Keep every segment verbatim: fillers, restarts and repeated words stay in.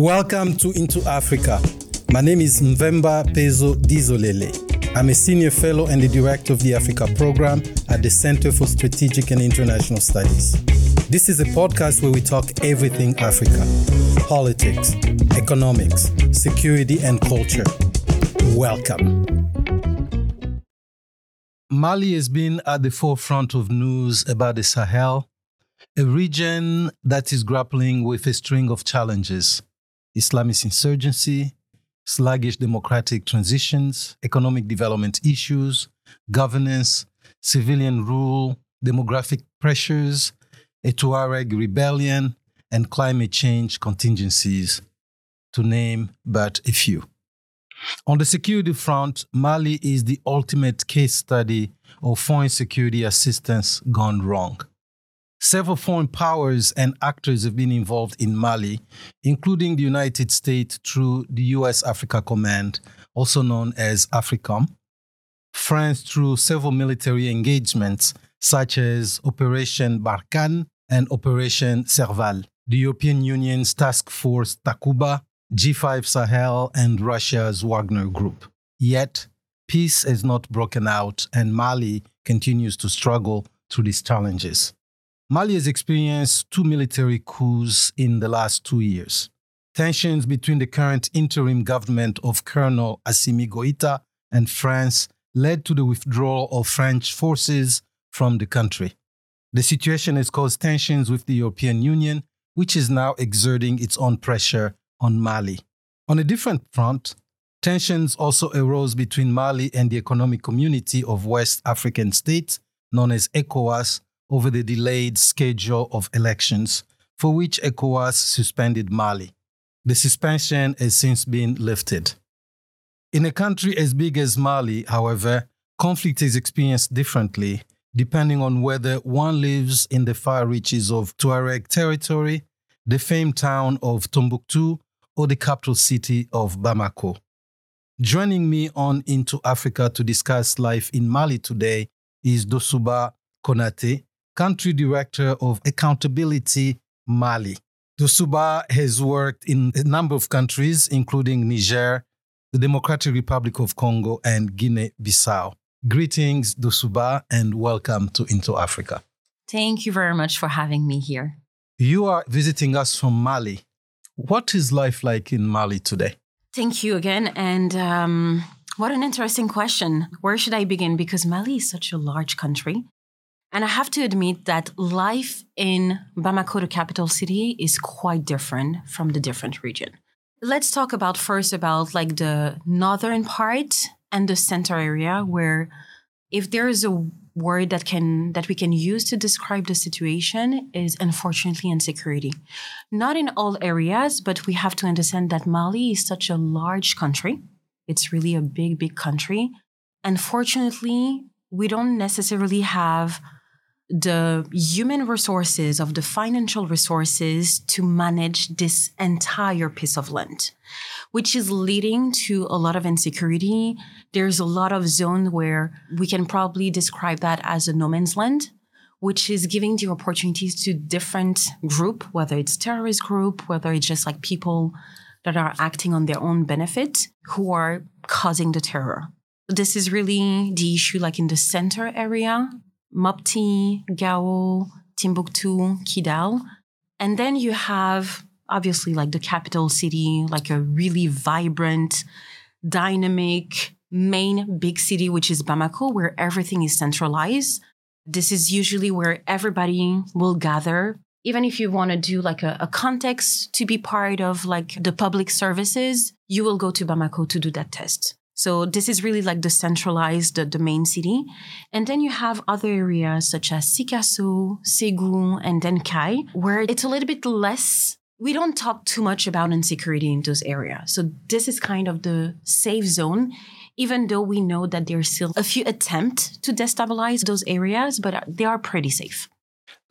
Welcome to Into Africa. My name is Mvemba Pezo Dizolele. I'm a senior fellow and the director of the Africa program at the Center for Strategic and International Studies. This is a podcast where we talk everything Africa: politics, economics, security, and culture. Welcome. Mali has been at the forefront of news about the Sahel, a region that is grappling with a string of challenges: Islamist insurgency, sluggish democratic transitions, economic development issues, governance, civilian rule, demographic pressures, a Tuareg rebellion, and climate change contingencies, to name but a few. On the security front, Mali is the ultimate case study of foreign security assistance gone wrong. Several foreign powers and actors have been involved in Mali, including the United States through the U S Africa Command, also known as AFRICOM, France through several military engagements such as Operation Barkhane and Operation Serval, the European Union's Task Force Takuba, G five Sahel, and Russia's Wagner Group. Yet, peace has not broken out, and Mali continues to struggle through these challenges. Mali has experienced two military coups in the last two years. Tensions between the current interim government of Colonel Assimi Goita and France led to the withdrawal of French forces from the country. The situation has caused tensions with the European Union, which is now exerting its own pressure on Mali. On a different front, tensions also arose between Mali and the Economic Community of West African States, known as ECOWAS, over the delayed schedule of elections, for which ECOWAS suspended Mali. The suspension has since been lifted. In a country as big as Mali, however, conflict is experienced differently, depending on whether one lives in the far reaches of Tuareg territory, the famed town of Timbuktu, or the capital city of Bamako. Joining me on Into Africa to discuss life in Mali today is Doussouba Konaté, Country Director of Accountability Mali. Doussouba has worked in a number of countries, including Niger, the Democratic Republic of Congo, and Guinea-Bissau. Greetings, Doussouba, and welcome to Into Africa. Thank you very much for having me here. You are visiting us from Mali. What is life like in Mali today? Thank you again, and um, what an interesting question. Where should I begin? Because Mali is such a large country. And I have to admit that life in Bamako, the capital city, is quite different from the different region. Let's talk about first about like the northern part and the center area, where if there is a word that can that we can use to describe the situation is unfortunately insecurity. Not in all areas, but we have to understand that Mali is such a large country. It's really a big, big country. Unfortunately, we don't necessarily have the human resources of the financial resources to manage this entire piece of land, which is leading to a lot of insecurity. There's a lot of zone where we can probably describe that as a no man's land, which is giving the opportunities to different group, whether it's terrorist group, whether it's just like people that are acting on their own benefit who are causing the terror. This is really the issue like in the center area. Mopti, Gao, Timbuktu, Kidal. And then you have, obviously, like the capital city, like a really vibrant, dynamic, main big city, which is Bamako, where everything is centralized. This is usually where everybody will gather. Even if you want to do like a, a context to be part of like the public services, you will go to Bamako to do that test. So this is really like the centralized, the, the main city. And then you have other areas such as Sikasso, Ségou, and then Kai, where it's a little bit less. We don't talk too much about insecurity in those areas. So this is kind of the safe zone, even though we know that there's still a few attempts to destabilize those areas, but they are pretty safe.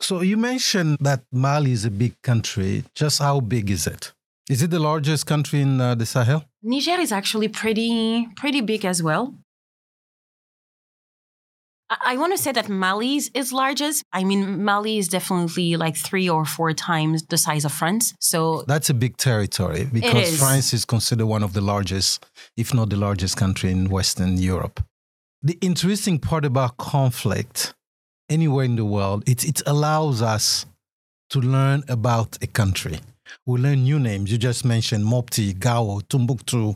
So you mentioned that Mali is a big country. Just how big is it? Is it the largest country in uh, the Sahel? Niger is actually pretty, pretty big as well. I want to say that Mali's is largest. I mean, Mali is definitely like three or four times the size of France. So that's a big territory because is. France is considered one of the largest, if not the largest country in Western Europe. The interesting part about conflict anywhere in the world, it, it allows us to learn about a country. We learn new names. You just mentioned Mopti, Gao, Timbuktu,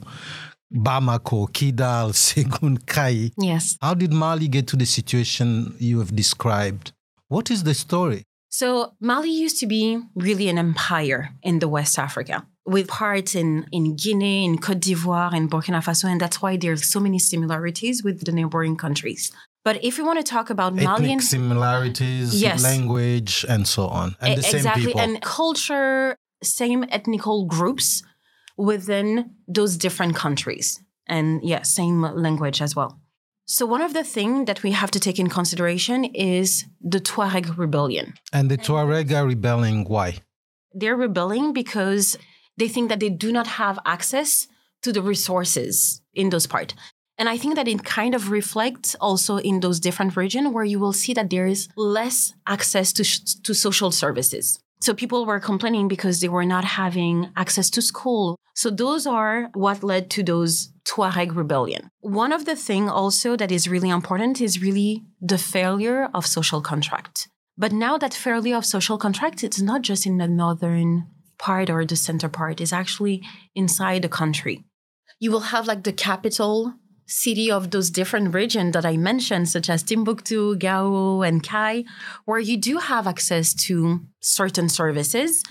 Bamako, Kidal, Segun, Kai. Yes. How did Mali get to the situation you have described? What is the story? So Mali used to be really an empire in the West Africa, with parts in, in Guinea, in Côte d'Ivoire, and Burkina Faso, and that's why there are so many similarities with the neighboring countries. But if we want to talk about ethnic Malian similarities, yes. language, and so on, and e- the same exactly. people. And culture, same ethnical groups within those different countries. And yeah, same language as well. So one of the things that we have to take in consideration is the Tuareg rebellion. And the Tuareg are rebelling why? They're rebelling because they think that they do not have access to the resources in those parts. And I think that it kind of reflects also in those different regions where you will see that there is less access to sh- to social services. So people were complaining because they were not having access to school. So those are what led to those Tuareg rebellion. One of the things also that is really important is really the failure of social contract. But now that failure of social contract, it's not just in the northern part or the center part, it's actually inside the country. You will have like the capital city of those different regions that I mentioned, such as Timbuktu, Gao, and Kai, where you do have access to certain services.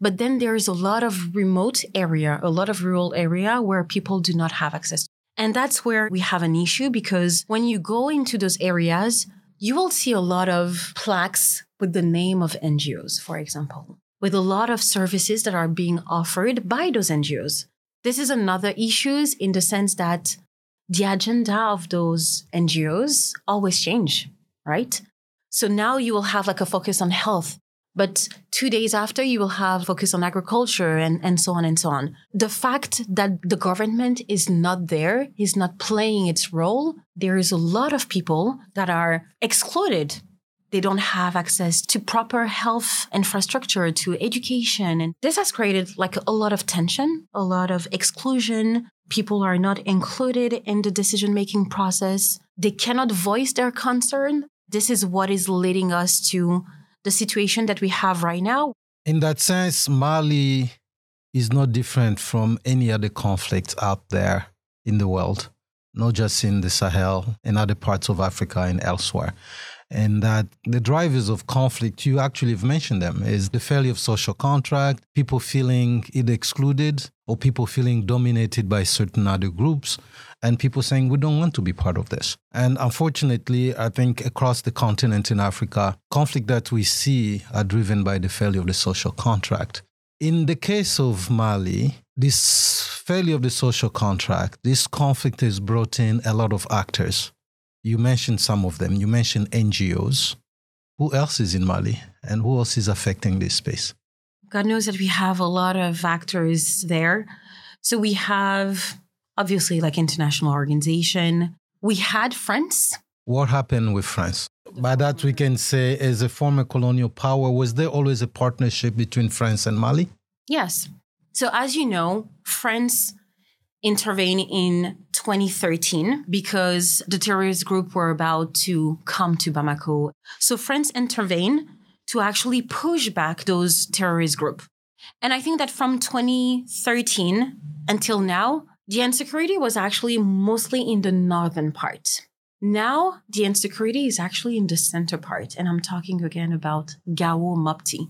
But then there is a lot of remote area, a lot of rural area where people do not have access. And that's where we have an issue because when you go into those areas, you will see a lot of plaques with the name of N G Os, for example, with a lot of services that are being offered by those N G Os. This is another issue in the sense that the agenda of those N G Os always change, right? So now you will have like a focus on health, but two days after you will have focus on agriculture and, and so on and so on. The fact that the government is not there, is not playing its role, there is a lot of people that are excluded. They don't have access to proper health infrastructure, to education. And this has created like a lot of tension, a lot of exclusion. People are not included in the decision-making process. They cannot voice their concern. This is what is leading us to the situation that we have right now. In that sense, Mali is not different from any other conflict out there in the world, not just in the Sahel, in other parts of Africa and elsewhere. And that the drivers of conflict, you actually have mentioned them, is the failure of social contract, people feeling either excluded or people feeling dominated by certain other groups, and people saying, we don't want to be part of this. And unfortunately, I think across the continent in Africa, conflict that we see are driven by the failure of the social contract. In the case of Mali, this failure of the social contract, this conflict has brought in a lot of actors. You mentioned some of them. You mentioned N G Os. Who else is in Mali and who else is affecting this space? God knows that we have a lot of actors there. So we have, obviously, like international organization. We had France. What happened with France? By that, we can say as a former colonial power, was there always a partnership between France and Mali? Yes. So as you know, France intervened in twenty thirteen because the terrorist group were about to come to Bamako. So France intervened to actually push back those terrorist group. And I think that from twenty thirteen until now, the insecurity was actually mostly in the northern part. Now, the insecurity is actually in the center part. And I'm talking again about Gao, Mopti,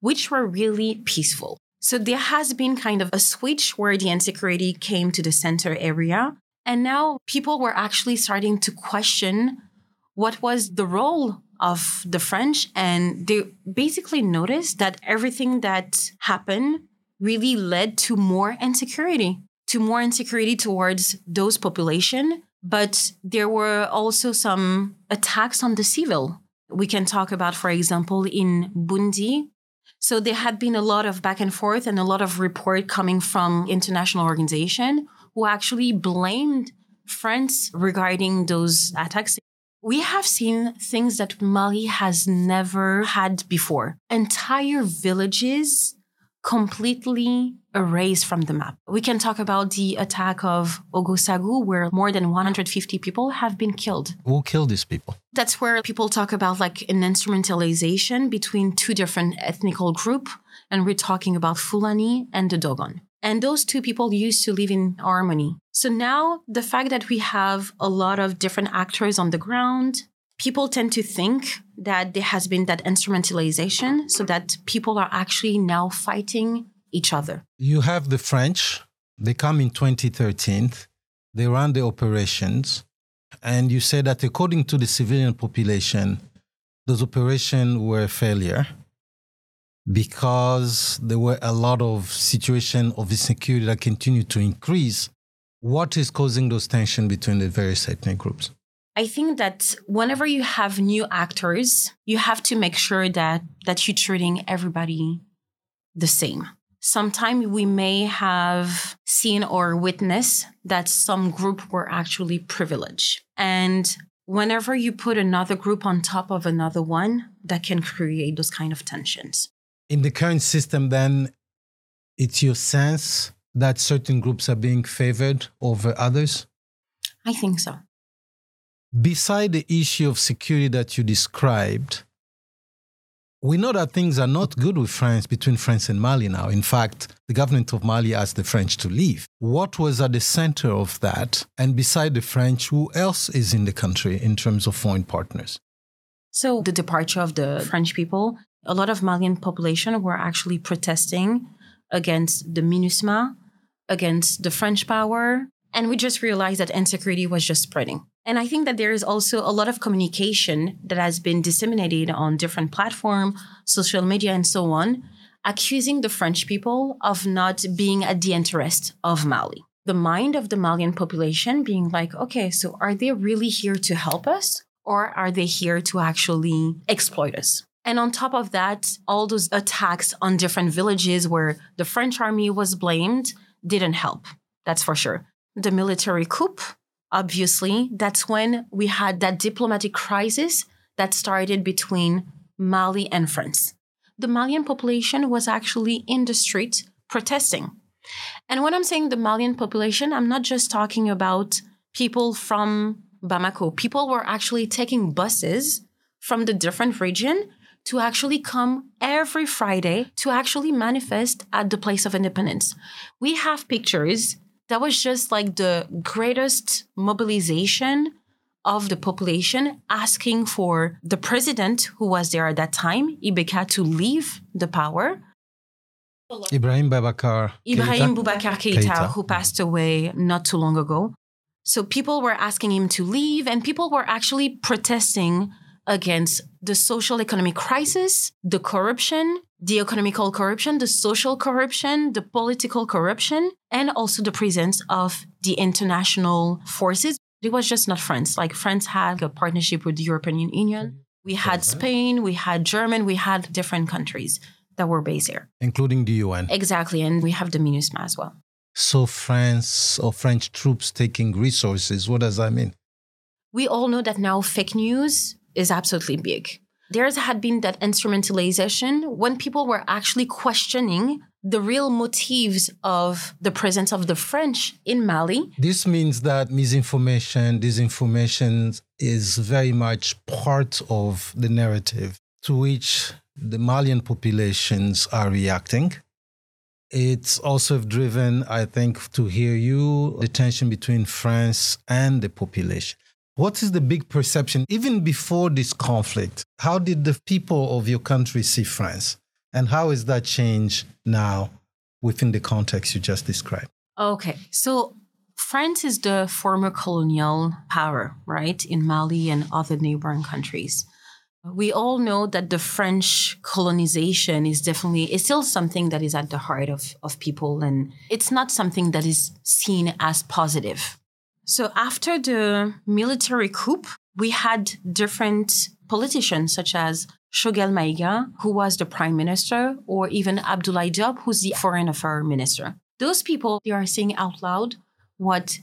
which were really peaceful. So there has been kind of a switch where the insecurity came to the center area. And now people were actually starting to question what was the role of the French. And they basically noticed that everything that happened really led to more insecurity, to more insecurity towards those population. But there were also some attacks on the civil. We can talk about, for example, in Bundi. So there had been a lot of back and forth and a lot of report coming from international organization who actually blamed France regarding those attacks. We have seen things that Mali has never had before. Entire villages completely erased from the map. We can talk about the attack of Ogosagu, where more than one hundred fifty people have been killed. Who killed these people? That's where people talk about like an instrumentalization between two different ethnical groups, and we're talking about Fulani and the Dogon. And those two people used to live in harmony. So now the fact that we have a lot of different actors on the ground, people tend to think that there has been that instrumentalization so that people are actually now fighting each other. You have the French. They come in twenty thirteen. They run the operations. And you say that according to the civilian population, those operations were a failure, because there were a lot of situations of insecurity that continued to increase. What is causing those tensions between the various ethnic groups? I think that whenever you have new actors, you have to make sure that, that you're treating everybody the same. Sometimes we may have seen or witnessed that some group were actually privileged. And whenever you put another group on top of another one, that can create those kind of tensions. In the current system, then, it's your sense that certain groups are being favored over others? I think so. Beside the issue of security that you described, we know that things are not good with France, between France and Mali now. In fact, the government of Mali asked the French to leave. What was at the center of that? And beside the French, who else is in the country in terms of foreign partners? So the departure of the French people, a lot of Malian population were actually protesting against the MINUSMA, against the French power. And we just realized that insecurity was just spreading. And I think that there is also a lot of communication that has been disseminated on different platforms, social media, and so on, accusing the French people of not being at the interest of Mali. The mind of the Malian population being like, okay, so are they really here to help us? Or are they here to actually exploit us? And on top of that, all those attacks on different villages where the French army was blamed didn't help. That's for sure. The military coup, obviously, that's when we had that diplomatic crisis that started between Mali and France. The Malian population was actually in the street protesting. And when I'm saying the Malian population, I'm not just talking about people from Bamako. People were actually taking buses from the different region to actually come every Friday to actually manifest at the Place of Independence. We have pictures. That was just like the greatest mobilization of the population asking for the president who was there at that time, Ibeka, to leave the power. Ibrahim Boubacar Ibrahim Boubacar Keita, Keita, who passed away not too long ago. So people were asking him to leave, and people were actually protesting against the social economic crisis, the corruption, the economical corruption, the social corruption, the political corruption, and also the presence of the international forces. It was just not France. Like France had a partnership with the European Union. We had Spain, we had Germany, we had different countries that were based here. Including the U N. Exactly. And we have the MINUSMA as well. So France or French troops taking resources, what does that mean? We all know that now fake news is absolutely big. There had been that instrumentalization when people were actually questioning the real motives of the presence of the French in Mali. This means that misinformation, disinformation is very much part of the narrative to which the Malian populations are reacting. It's also driven, I think, to hear you, the tension between France and the population. What is the big perception, even before this conflict? How did the people of your country see France? And how has that changed now within the context you just described? Okay, so France is the former colonial power, right, in Mali and other neighboring countries. We all know that the French colonization is definitely, it's still something that is at the heart of, of people, and it's not something that is seen as positive. So after the military coup, we had different politicians such as Choguel Maïga, who was the prime minister, or even Abdoulaye Diop, who's the foreign affairs minister. Those people, they are saying out loud what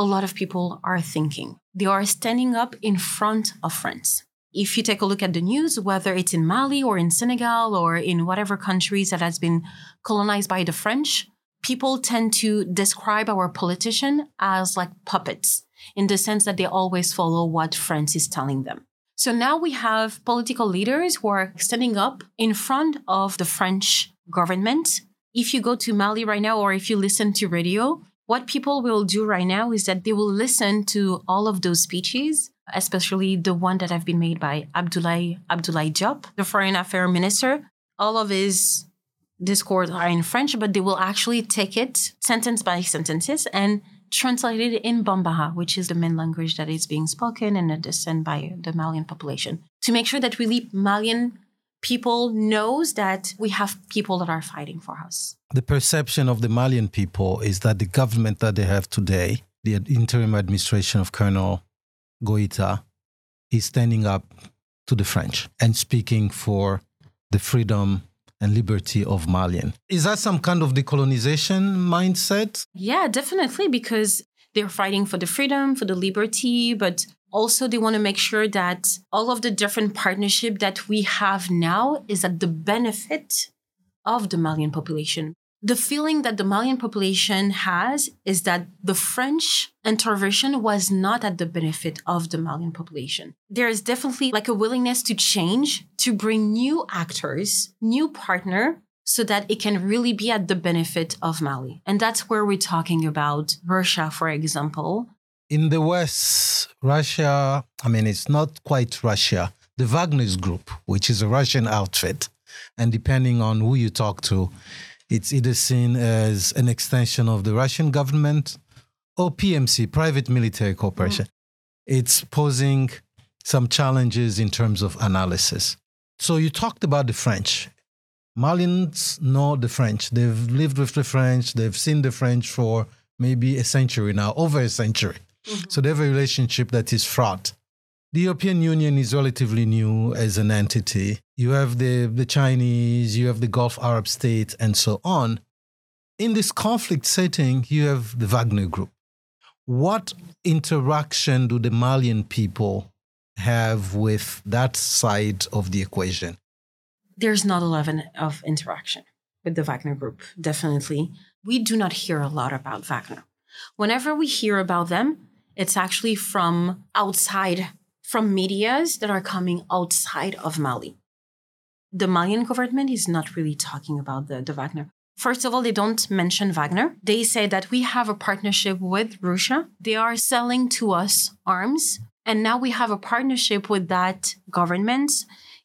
a lot of people are thinking. They are standing up in front of France. If you take a look at the news, whether it's in Mali or in Senegal or in whatever countries that has been colonized by the French, people tend to describe our politician as like puppets, in the sense that they always follow what France is telling them. So now we have political leaders who are standing up in front of the French government. If you go to Mali right now, or if you listen to radio, what people will do right now is that they will listen to all of those speeches, especially the one that have been made by Abdoulaye, Abdoulaye Diop, the foreign affairs minister. All of his discourse are in French, but they will actually take it sentence by sentences and translated in Bambara, which is the main language that is being spoken and understood by the Malian population, to make sure that really Malian people knows that we have people that are fighting for us. The perception of the Malian people is that the government that they have today, the interim administration of Colonel Goita, is standing up to the French and speaking for the freedom and liberty of Malian. Is that some kind of decolonization mindset? Yeah, definitely, because they're fighting for the freedom, for the liberty, but also they want to make sure that all of the different partnership that we have now is at the benefit of the Malian population. The feeling that the Malian population has is that the French intervention was not at the benefit of the Malian population. There is definitely like a willingness to change, to bring new actors, new partner, so that it can really be at the benefit of Mali. And that's where we're talking about Russia, for example. In the West, Russia, I mean, it's not quite Russia. The Wagner Group, which is a Russian outfit, and depending on who you talk to, it's either seen as an extension of the Russian government or P M C, private military corporation. Mm-hmm. It's posing some challenges in terms of analysis. So you talked about the French. Malians know the French. They've lived with the French. They've seen the French for maybe a century now, over a century. Mm-hmm. So they have a relationship that is fraught. The European Union is relatively new as an entity. You have the, the Chinese, you have the Gulf Arab states, and so on. In this conflict setting, you have the Wagner Group. What interaction do the Malian people have with that side of the equation? There's not a level of interaction with the Wagner Group, definitely. We do not hear a lot about Wagner. Whenever we hear about them, it's actually from outside, from medias that are coming outside of Mali. The Malian government is not really talking about the, the Wagner. First of all, they don't mention Wagner. They say that we have a partnership with Russia. They are selling to us arms. And now we have a partnership with that government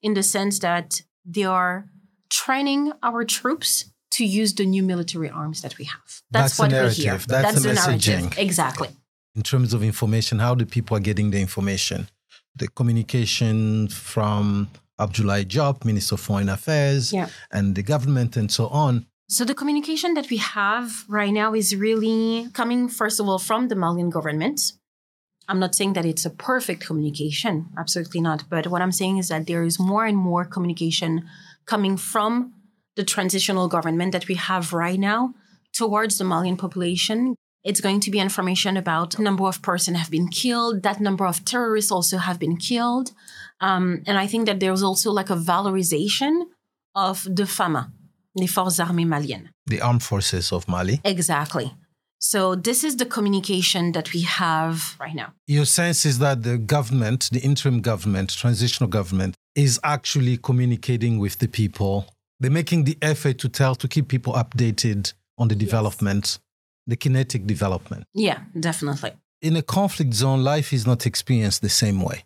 in the sense that they are training our troops to use the new military arms that we have. That's, That's what we hear. That's, That's the, the messaging. Narrative. Exactly. In terms of information, how the people are getting the information? The communication from Abdoulaye Diop, Minister of Foreign Affairs, yeah. and the government and so on. So the communication that we have right now is really coming, first of all, from the Malian government. I'm not saying that it's a perfect communication, absolutely not. But what I'm saying is that there is more and more communication coming from the transitional government that we have right now towards the Malian population. It's going to be information about number of person have been killed, that number of terrorists also have been killed. Um, and I think that there was also like a valorization of the FAMA, les Forces Armées Maliennes. The armed forces of Mali. Exactly. So this is the communication that we have right now. Your sense is that the government, the interim government, transitional government, is actually communicating with the people. They're making the effort to tell, to keep people updated on the development. Yes. The kinetic development. Yeah, definitely. In a conflict zone, life is not experienced the same way.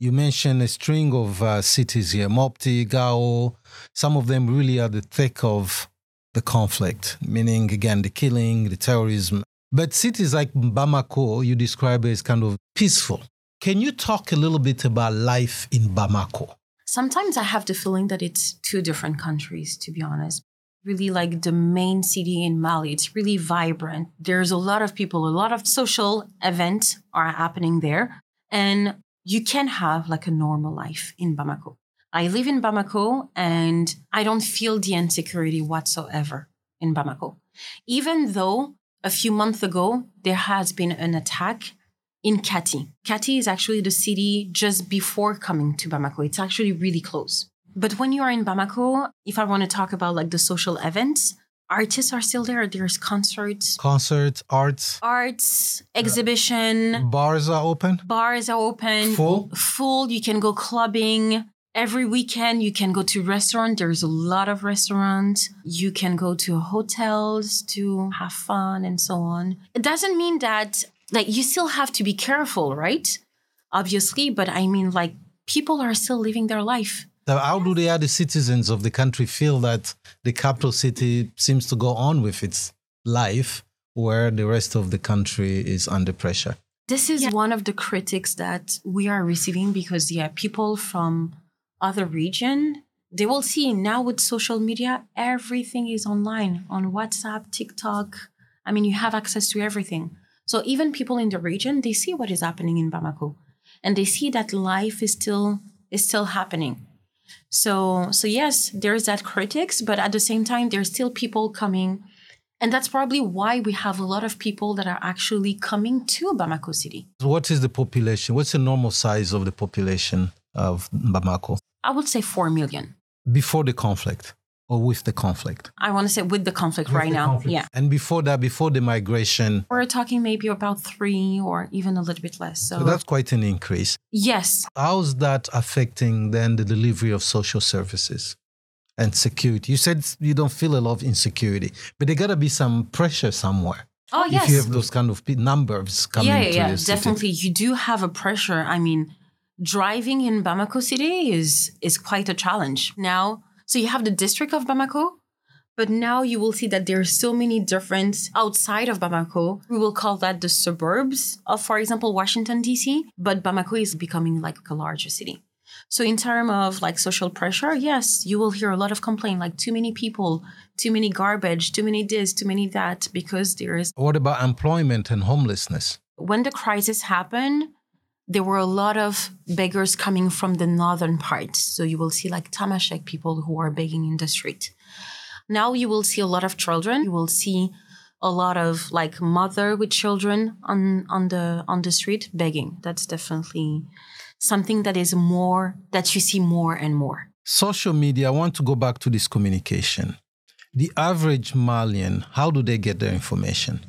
You mentioned a string of uh, cities here, Mopti, Gao. Some of them really are the thick of the conflict, meaning, again, the killing, the terrorism. But cities like Bamako, you describe as kind of peaceful. Can you talk a little bit about life in Bamako? Sometimes I have the feeling that it's two different countries, to be honest. Really like the main city in Mali. It's really vibrant. There's a lot of people, a lot of social events are happening there. And you can have like a normal life in Bamako. I live in Bamako and I don't feel the insecurity whatsoever in Bamako. Even though a few months ago, there has been an attack in Kati. Kati is actually the city just before coming to Bamako. It's actually really close. But when you are in Bamako, if I want to talk about like the social events, artists are still there. There's concerts. Concerts, arts. Arts, exhibition. Uh, bars are open. Bars are open. Full. Full. You can go clubbing. Every weekend, you can go to restaurants. There's a lot of restaurants. You can go to hotels to have fun and so on. It doesn't mean that, like, you still have to be careful, right? Obviously, but I mean, like, people are still living their life. So how do the other citizens of the country feel that the capital city seems to go on with its life where the rest of the country is under pressure? This is yeah. one of the critics that we are receiving because, yeah, people from other region, they will see now with social media, everything is online, on WhatsApp, TikTok. I mean, you have access to everything. So even people in the region, they see what is happening in Bamako and they see that life is still is still happening. So, so yes, there is that critics, but at the same time, there's still people coming. And that's probably why we have a lot of people that are actually coming to Bamako city. What is the population? What's the normal size of the population of Bamako? I would say four million. Before the conflict or with the conflict? I want to say with the conflict with right the now. Conflict. Yeah. And before that, before the migration? We're talking maybe about three or even a little bit less. So, so that's quite an increase. Yes. How's that affecting then the delivery of social services and security? You said you don't feel a lot of insecurity, but there got to be some pressure somewhere. Oh, yes. If you have those kind of numbers coming yeah, yeah, to yeah. the city. Definitely. You do have a pressure. I mean, driving in Bamako city is is quite a challenge now. So you have the district of Bamako, but now you will see that there are so many different outside of Bamako. We will call that the suburbs of, for example, Washington D C, but Bamako is becoming like a larger city. So in terms of like social pressure, yes, you will hear a lot of complaint, like too many people, too many garbage, too many this, too many that, because there is. What about employment and homelessness? When the crisis happened, there were a lot of beggars coming from the northern parts. So you will see like Tamashek people who are begging in the street. Now you will see a lot of children. You will see a lot of like mother with children on, on the on the street begging. That's definitely something that is more, that you see more and more. Social media, I want to go back to this communication. The average Malian, how do they get their information?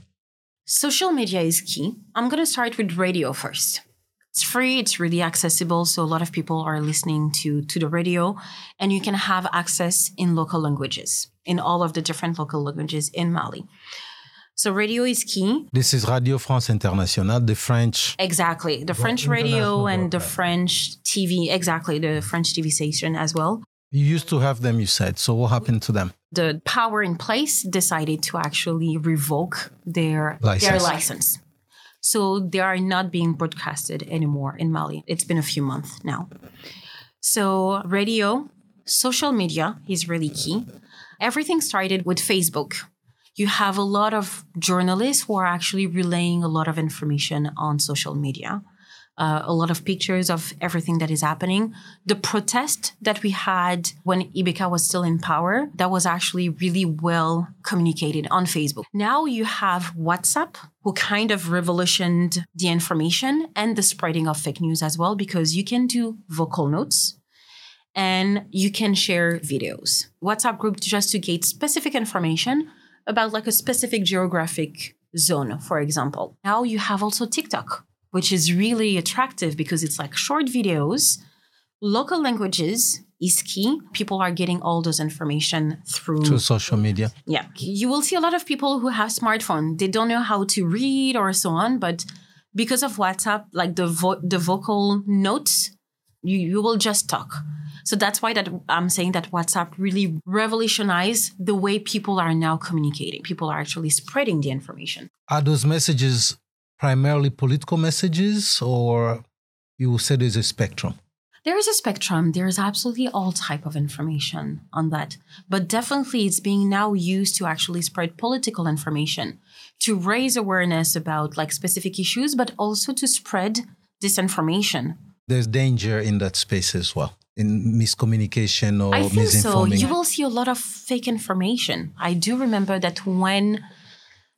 Social media is key. I'm going to start with radio first. It's free, it's really accessible, so a lot of people are listening to, to the radio, and you can have access in local languages, in all of the different local languages in Mali. So radio is key. This is Radio France Internationale, the French... Exactly, the French radio and the French T V, exactly, the French T V station as well. You used to have them, you said, so what happened to them? The power in place decided to actually revoke their license. Their license. So they are not being broadcasted anymore in Mali. It's been a few months now. So radio, social media is really key. Everything started with Facebook. You have a lot of journalists who are actually relaying a lot of information on social media. Uh, a lot of pictures of everything that is happening. The protest that we had when Ibeka was still in power, that was actually really well communicated on Facebook. Now you have WhatsApp, who kind of revolutioned the information and the spreading of fake news as well, because you can do vocal notes and you can share videos. WhatsApp group just to get specific information about like a specific geographic zone, for example. Now you have also TikTok, which is really attractive because it's like short videos. Local languages is key. People are getting all those information through... through social media. Yeah. You will see a lot of people who have smartphone. They don't know how to read or so on, but because of WhatsApp, like the vo- the vocal notes, you, you will just talk. So that's why that I'm saying that WhatsApp really revolutionized the way people are now communicating. People are actually spreading the information. Are those messages primarily political messages, or you will say there's a spectrum? There is a spectrum. There is absolutely all type of information on that. But definitely it's being now used to actually spread political information, to raise awareness about like specific issues, but also to spread disinformation. There's danger in that space as well, in miscommunication or misinformation. I think so. You will see a lot of fake information. I do remember that when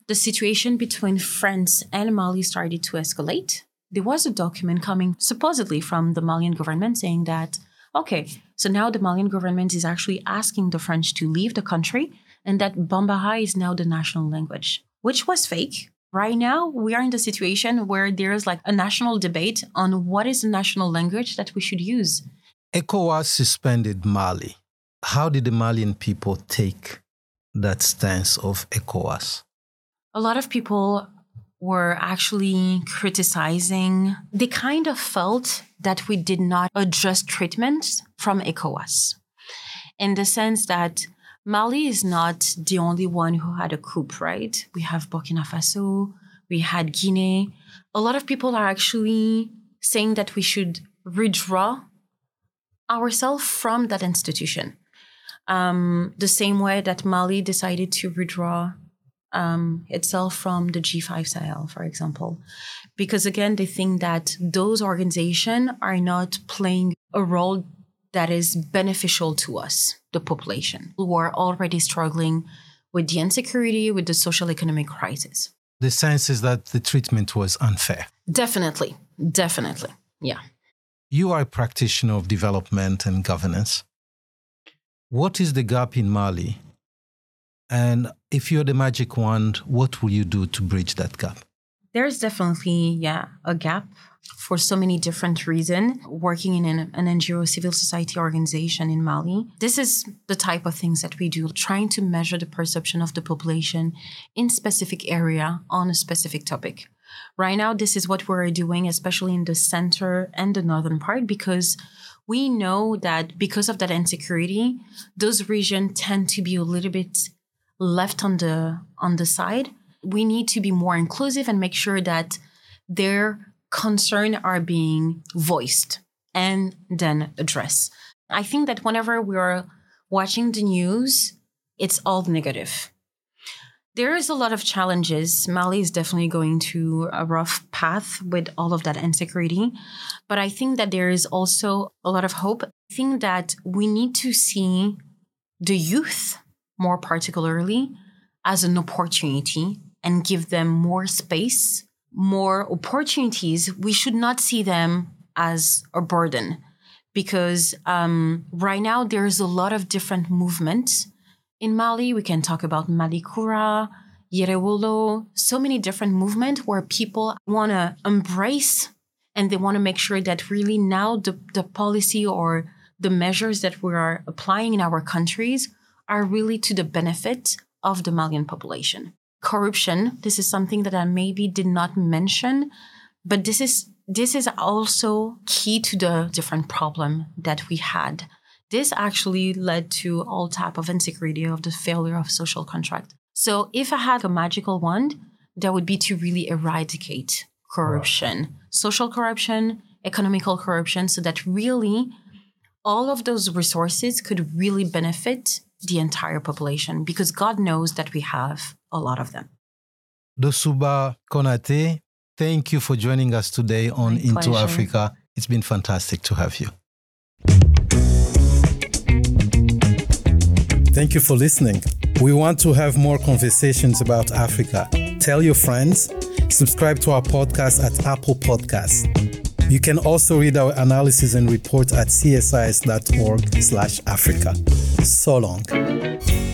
the situation between France and Mali started to escalate, there was a document coming supposedly from the Malian government saying that, okay, so now the Malian government is actually asking the French to leave the country and that Bambara is now the national language, which was fake. Right now, we are in the situation where there is like a national debate on what is the national language that we should use. ECOWAS suspended Mali. How did the Malian people take that stance of ECOWAS? A lot of people were actually criticizing. They kind of felt that we did not adjust treatment from ECOWAS, in the sense that Mali is not the only one who had a coup, right? We have Burkina Faso, we had Guinea. A lot of people are actually saying that we should redraw ourselves from that institution. Um, the same way that Mali decided to redraw um, itself from the G five Sahel, for example. Because again, they think that those organizations are not playing a role that is beneficial to us, the population, who are already struggling with the insecurity, with the social economic crisis. The sense is that the treatment was unfair. Definitely, definitely, yeah. You are a practitioner of development and governance. What is the gap in Mali? And if you're the magic wand, what will you do to bridge that gap? There's definitely, yeah, a gap for so many different reasons. Working in an, an N G O civil society organization in Mali, this is the type of things that we do, trying to measure the perception of the population in specific area on a specific topic. Right now, this is what we're doing, especially in the center and the northern part, because we know that because of that insecurity, those regions tend to be a little bit left on the on the side. We need to be more inclusive and make sure that their concerns are being voiced and then addressed. I think that whenever we are watching the news, it's all negative. There is a lot of challenges. Mali is definitely going through a rough path with all of that insecurity. But I think that there is also a lot of hope. I think that we need to see the youth, more particularly, as an opportunity and give them more space, more opportunities. We should not see them as a burden because um, right now there is a lot of different movements. In Mali, we can talk about Malikura, Yerewolo, so many different movements where people want to embrace and they want to make sure that really now the, the policy or the measures that we are applying in our countries are really to the benefit of the Malian population. Corruption, this is something that I maybe did not mention, but this is this is also key to the different problem that we had. This actually led to all type of insecurity, of the failure of social contract. So if I had a magical wand, that would be to really eradicate corruption, wow. Social corruption, economical corruption, so that really all of those resources could really benefit the entire population, because God knows that we have a lot of them. Doussouba Konaté, thank you for joining us today on My Into pleasure. Africa. It's been fantastic to have you. Thank you for listening. We want to have more conversations about Africa. Tell your friends. Subscribe to our podcast at Apple Podcasts. You can also read our analysis and reports at c s i s dot org slash Africa. So long.